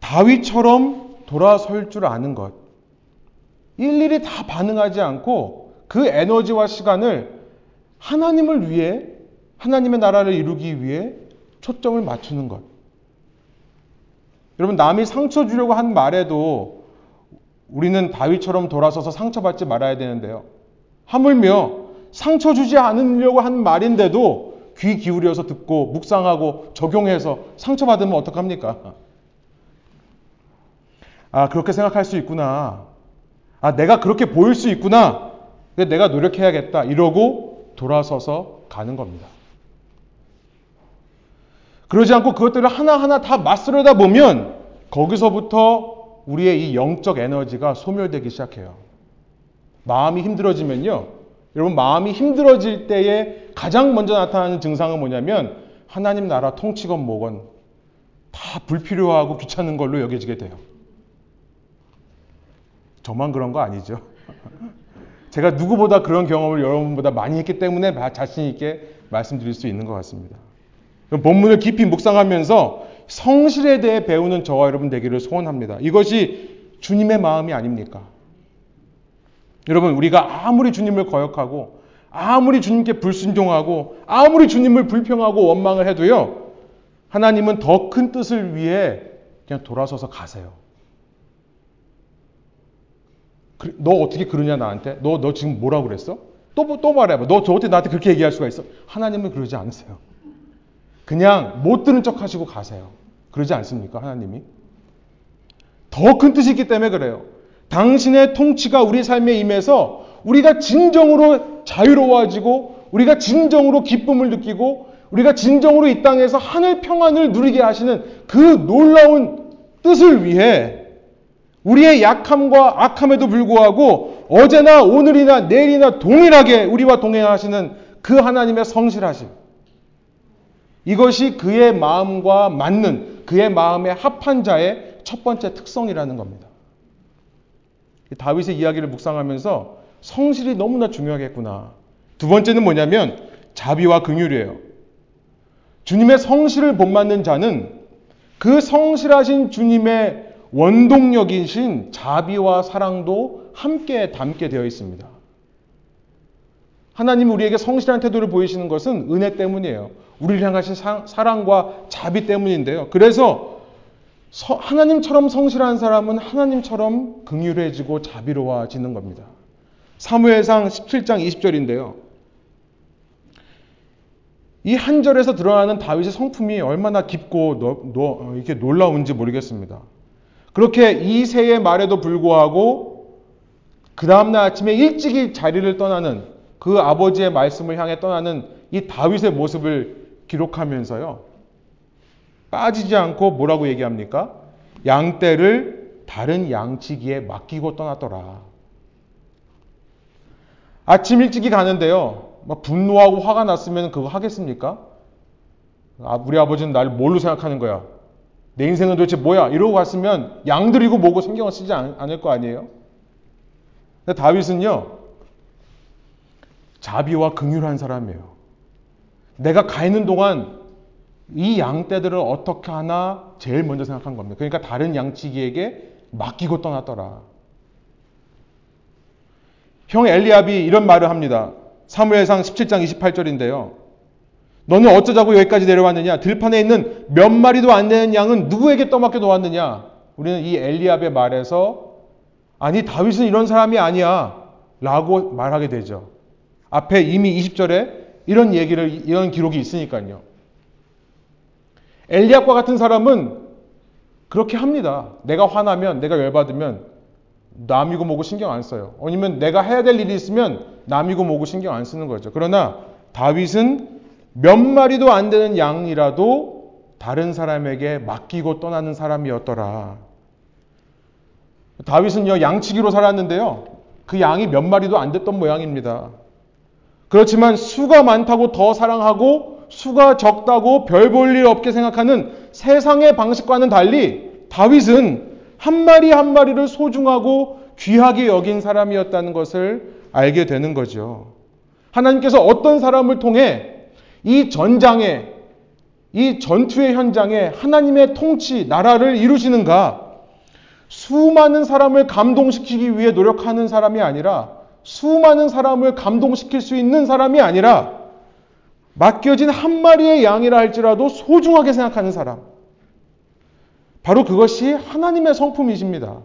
다윗처럼 돌아설 줄 아는 것, 일일이 다 반응하지 않고 그 에너지와 시간을 하나님을 위해, 하나님의 나라를 이루기 위해 초점을 맞추는 것. 여러분, 남이 상처 주려고 한 말에도 우리는 다윗처럼 돌아서서 상처받지 말아야 되는데요. 하물며 상처 주지 않으려고 한 말인데도 귀 기울여서 듣고 묵상하고 적용해서 상처받으면 어떡합니까? 아, 그렇게 생각할 수 있구나. 아, 내가 그렇게 보일 수 있구나. 근데 내가 노력해야겠다. 이러고 돌아서서 가는 겁니다. 그러지 않고 그것들을 하나하나 다 맞서려다 보면 거기서부터 우리의 이 영적 에너지가 소멸되기 시작해요. 마음이 힘들어지면요. 여러분, 마음이 힘들어질 때에 가장 먼저 나타나는 증상은 뭐냐면 하나님 나라 통치건 뭐건 다 불필요하고 귀찮은 걸로 여겨지게 돼요. 저만 그런 거 아니죠. 제가 누구보다 그런 경험을 여러분보다 많이 했기 때문에 자신 있게 말씀드릴 수 있는 것 같습니다. 본문을 깊이 묵상하면서 성실에 대해 배우는 저와 여러분 되기를 소원합니다. 이것이 주님의 마음이 아닙니까? 여러분, 우리가 아무리 주님을 거역하고 아무리 주님께 불순종하고 아무리 주님을 불평하고 원망을 해도요, 하나님은 더 큰 뜻을 위해 그냥 돌아서서 가세요. 너 어떻게 그러냐 나한테? 너 지금 뭐라고 그랬어? 또 말해봐. 너 어떻게 나한테 그렇게 얘기할 수가 있어? 하나님은 그러지 않으세요. 그냥 못 들은 척 하시고 가세요. 그러지 않습니까? 하나님이. 더 큰 뜻이 있기 때문에 그래요. 당신의 통치가 우리 삶에 임해서 우리가 진정으로 자유로워지고 우리가 진정으로 기쁨을 느끼고 우리가 진정으로 이 땅에서 하늘 평안을 누리게 하시는 그 놀라운 뜻을 위해 우리의 약함과 악함에도 불구하고 어제나 오늘이나 내일이나 동일하게 우리와 동행하시는 그 하나님의 성실하심, 이것이 그의 마음과 맞는, 그의 마음에 합한 자의 첫 번째 특성이라는 겁니다. 다윗의 이야기를 묵상하면서 성실이 너무나 중요하겠구나. 두 번째는 뭐냐면 자비와 긍휼이에요. 주님의 성실을 본받는 자는 그 성실하신 주님의 원동력이신 자비와 사랑도 함께 담게 되어 있습니다. 하나님 우리에게 성실한 태도를 보이시는 것은 은혜 때문이에요. 우리를 향하신 사랑과 자비 때문인데요. 그래서 하나님처럼 성실한 사람은 하나님처럼 긍휼해지고 자비로워지는 겁니다. 사무엘상 17장 20절인데요. 이 한 절에서 드러나는 다윗의 성품이 얼마나 깊고 이렇게 놀라운지 모르겠습니다. 그렇게 이새의 말에도 불구하고 그 다음날 아침에 일찍이 자리를 떠나는 그 아버지의 말씀을 향해 떠나는 이 다윗의 모습을 기록하면서요. 빠지지 않고 뭐라고 얘기합니까? 양떼를 다른 양치기에 맡기고 떠났더라. 아침 일찍이 가는데요. 막 분노하고 화가 났으면 그거 하겠습니까? 우리 아버지는 나를 뭘로 생각하는 거야? 내 인생은 도대체 뭐야? 이러고 갔으면 양들이고 뭐고 신경을 쓰지 않을 거 아니에요? 근데 다윗은요, 자비와 긍휼한 사람이에요. 내가 가 있는 동안 이 양떼들을 어떻게 하나 제일 먼저 생각한 겁니다. 그러니까 다른 양치기에게 맡기고 떠났더라. 형 엘리압이 이런 말을 합니다. 사무엘상 17장 28절인데요. 너는 어쩌자고 여기까지 내려왔느냐? 들판에 있는 몇 마리도 안 되는 양은 누구에게 떠맡겨 놓았느냐? 우리는 이 엘리압의 말에서 아니 다윗은 이런 사람이 아니야 라고 말하게 되죠. 앞에 이미 20절에 이런 기록이 있으니까요. 엘리압과 같은 사람은 그렇게 합니다. 내가 화나면, 내가 열받으면 남이고 뭐고 신경 안 써요. 아니면 내가 해야 될 일이 있으면 남이고 뭐고 신경 안 쓰는 거죠. 그러나 다윗은 몇 마리도 안 되는 양이라도 다른 사람에게 맡기고 떠나는 사람이었더라. 다윗은요, 양치기로 살았는데요. 그 양이 몇 마리도 안 됐던 모양입니다. 그렇지만 수가 많다고 더 사랑하고 수가 적다고 별 볼 일 없게 생각하는 세상의 방식과는 달리 다윗은 한 마리 한 마리를 소중하고 귀하게 여긴 사람이었다는 것을 알게 되는 거죠. 하나님께서 어떤 사람을 통해 이 전투의 현장에 하나님의 통치, 나라를 이루시는가? 수많은 사람을 감동시키기 위해 노력하는 사람이 아니라, 수많은 사람을 감동시킬 수 있는 사람이 아니라, 맡겨진 한 마리의 양이라 할지라도 소중하게 생각하는 사람. 바로 그것이 하나님의 성품이십니다.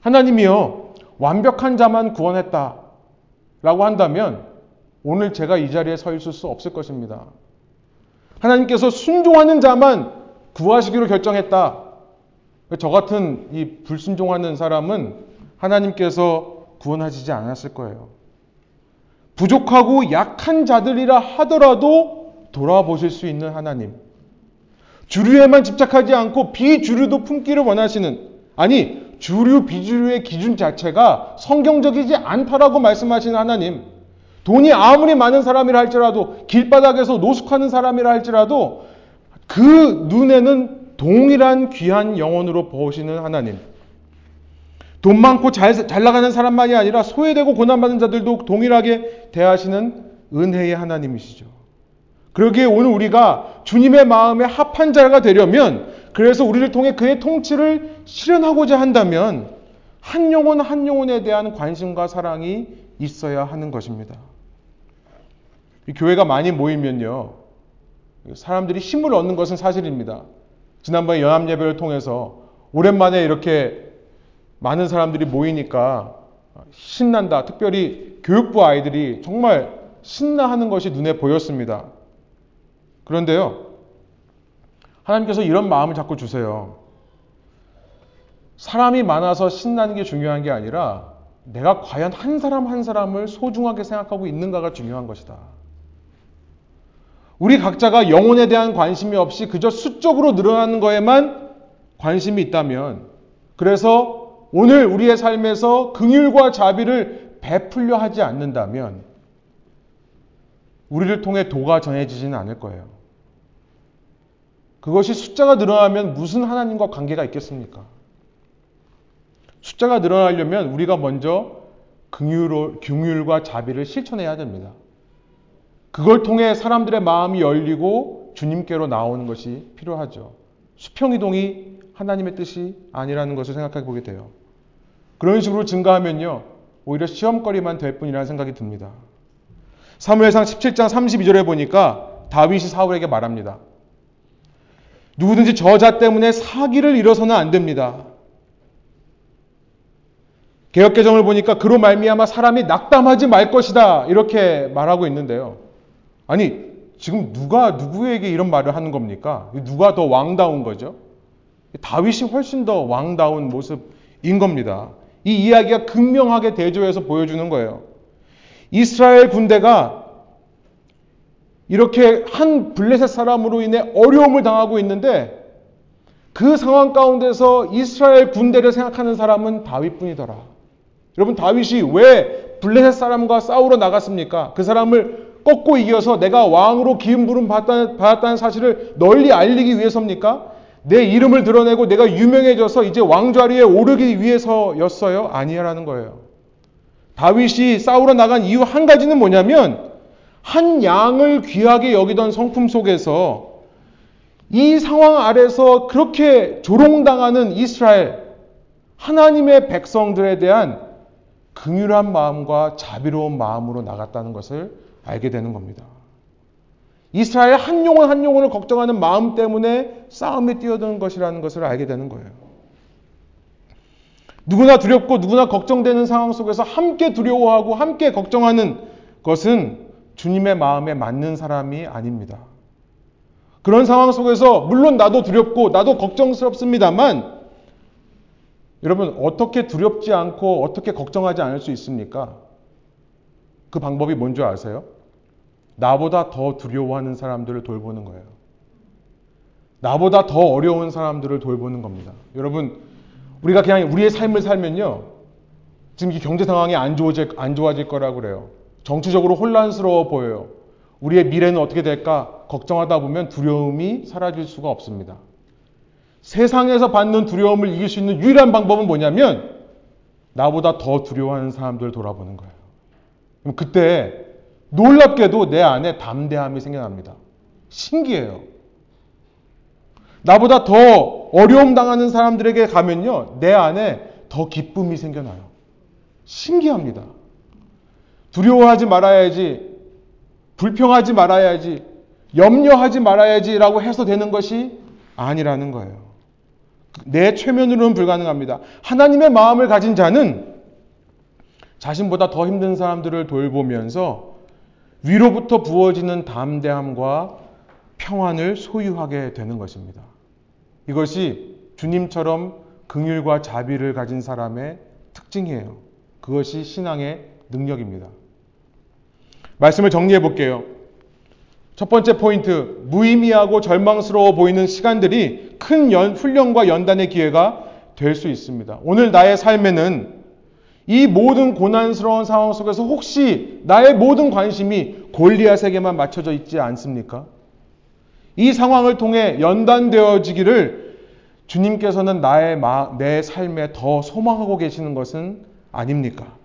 하나님이요, 완벽한 자만 구원했다 라고 한다면 오늘 제가 이 자리에 서 있을 수 없을 것입니다. 하나님께서 순종하는 자만 구하시기로 결정했다. 저 같은 이 불순종하는 사람은 하나님께서 구원하시지 않았을 거예요. 부족하고 약한 자들이라 하더라도 돌아보실 수 있는 하나님. 주류에만 집착하지 않고 비주류도 품기를 원하시는, 아니 주류 비주류의 기준 자체가 성경적이지 않다라고 말씀하시는 하나님. 돈이 아무리 많은 사람이라 할지라도, 길바닥에서 노숙하는 사람이라 할지라도 그 눈에는 동일한 귀한 영혼으로 보시는 하나님. 돈 많고 잘 나가는 사람만이 아니라 소외되고 고난받는 자들도 동일하게 대하시는 은혜의 하나님이시죠. 그러기에 오늘 우리가 주님의 마음에 합한 자가 되려면, 그래서 우리를 통해 그의 통치를 실현하고자 한다면 한 영혼 한 영혼에 대한 관심과 사랑이 있어야 하는 것입니다. 교회가 많이 모이면요, 사람들이 힘을 얻는 것은 사실입니다. 지난번에 연합예배를 통해서 오랜만에 이렇게 많은 사람들이 모이니까 신난다. 특별히 교육부 아이들이 정말 신나하는 것이 눈에 보였습니다. 그런데요, 하나님께서 이런 마음을 자꾸 주세요. 사람이 많아서 신나는 게 중요한 게 아니라 내가 과연 한 사람 한 사람을 소중하게 생각하고 있는가가 중요한 것이다. 우리 각자가 영혼에 대한 관심이 없이 그저 수적으로 늘어나는 거에만 관심이 있다면, 그래서 오늘 우리의 삶에서 긍휼과 자비를 베풀려 하지 않는다면 우리를 통해 도가 전해지지는 않을 거예요. 그것이 숫자가 늘어나면 무슨 하나님과 관계가 있겠습니까? 숫자가 늘어나려면 우리가 먼저 긍휼과 자비를 실천해야 됩니다. 그걸 통해 사람들의 마음이 열리고 주님께로 나오는 것이 필요하죠. 수평이동이 하나님의 뜻이 아니라는 것을 생각해 보게 돼요. 그런 식으로 증가하면요, 오히려 시험거리만 될 뿐이라는 생각이 듭니다. 사무엘상 17장 32절에 보니까 다윗이 사울에게 말합니다. 누구든지 저자 때문에 사기를 잃어서는 안 됩니다. 개역개정을 보니까 그로 말미암아 사람이 낙담하지 말 것이다, 이렇게 말하고 있는데요. 아니, 지금 누가 누구에게 이런 말을 하는 겁니까? 누가 더 왕다운 거죠? 다윗이 훨씬 더 왕다운 모습인 겁니다. 이 이야기가 극명하게 대조해서 보여주는 거예요. 이스라엘 군대가 이렇게 한 블레셋 사람으로 인해 어려움을 당하고 있는데 그 상황 가운데서 이스라엘 군대를 생각하는 사람은 다윗뿐이더라. 여러분, 다윗이 왜 블레셋 사람과 싸우러 나갔습니까? 그 사람을 꺾고 이겨서 내가 왕으로 기름부름 받았다는 사실을 널리 알리기 위해서입니까? 내 이름을 드러내고 내가 유명해져서 이제 왕좌리에 오르기 위해서였어요? 아니라는 거예요. 다윗이 싸우러 나간 이유 한 가지는 뭐냐면, 한 양을 귀하게 여기던 성품 속에서 이 상황 아래서 그렇게 조롱당하는 이스라엘 하나님의 백성들에 대한 긍휼한 마음과 자비로운 마음으로 나갔다는 것을 알게 되는 겁니다. 이스라엘 한 영혼 한 영혼을 걱정하는 마음 때문에 싸움에 뛰어드는 것이라는 것을 알게 되는 거예요. 누구나 두렵고 누구나 걱정되는 상황 속에서 함께 두려워하고 함께 걱정하는 것은 주님의 마음에 맞는 사람이 아닙니다. 그런 상황 속에서 물론 나도 두렵고 나도 걱정스럽습니다만, 여러분, 어떻게 두렵지 않고 어떻게 걱정하지 않을 수 있습니까? 그 방법이 뭔지 아세요? 나보다 더 두려워하는 사람들을 돌보는 거예요. 나보다 더 어려운 사람들을 돌보는 겁니다. 여러분, 우리가 그냥 우리의 삶을 살면요, 지금 이 경제 상황이 안 좋아질 거라고 그래요. 정치적으로 혼란스러워 보여요. 우리의 미래는 어떻게 될까 걱정하다 보면 두려움이 사라질 수가 없습니다. 세상에서 받는 두려움을 이길 수 있는 유일한 방법은 뭐냐면 나보다 더 두려워하는 사람들을 돌아보는 거예요. 그럼 그때 놀랍게도 내 안에 담대함이 생겨납니다. 신기해요. 나보다 더 어려움 당하는 사람들에게 가면요, 내 안에 더 기쁨이 생겨나요. 신기합니다. 두려워하지 말아야지, 불평하지 말아야지, 염려하지 말아야지라고 해서 되는 것이 아니라는 거예요. 내 최면으로는 불가능합니다. 하나님의 마음을 가진 자는 자신보다 더 힘든 사람들을 돌보면서 위로부터 부어지는 담대함과 평안을 소유하게 되는 것입니다. 이것이 주님처럼 긍휼과 자비를 가진 사람의 특징이에요. 그것이 신앙의 능력입니다. 말씀을 정리해 볼게요. 첫 번째 포인트, 무의미하고 절망스러워 보이는 시간들이 큰 훈련과 연단의 기회가 될 수 있습니다. 오늘 나의 삶에는 이 모든 고난스러운 상황 속에서 혹시 나의 모든 관심이 골리앗에게만 맞춰져 있지 않습니까? 이 상황을 통해 연단되어지기를 주님께서는 내 삶에 더 소망하고 계시는 것은 아닙니까?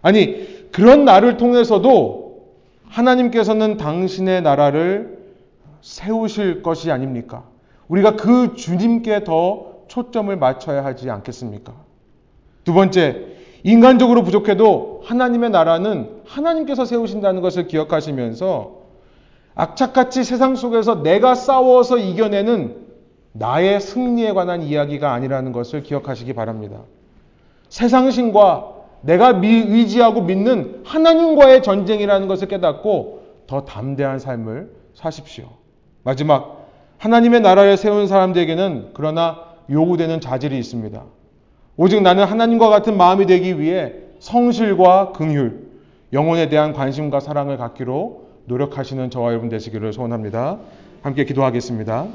아니, 그런 나를 통해서도 하나님께서는 당신의 나라를 세우실 것이 아닙니까? 우리가 그 주님께 더 초점을 맞춰야 하지 않겠습니까? 두 번째, 인간적으로 부족해도 하나님의 나라는 하나님께서 세우신다는 것을 기억하시면서 악착같이 세상 속에서 내가 싸워서 이겨내는 나의 승리에 관한 이야기가 아니라는 것을 기억하시기 바랍니다. 세상신과 내가 의지하고 믿는 하나님과의 전쟁이라는 것을 깨닫고 더 담대한 삶을 사십시오. 마지막, 하나님의 나라를 세운 사람들에게는 그러나 요구되는 자질이 있습니다. 오직 나는 하나님과 같은 마음이 되기 위해 성실과 긍휼, 영혼에 대한 관심과 사랑을 갖기로 노력하시는 저와 여러분 되시기를 소원합니다. 함께 기도하겠습니다.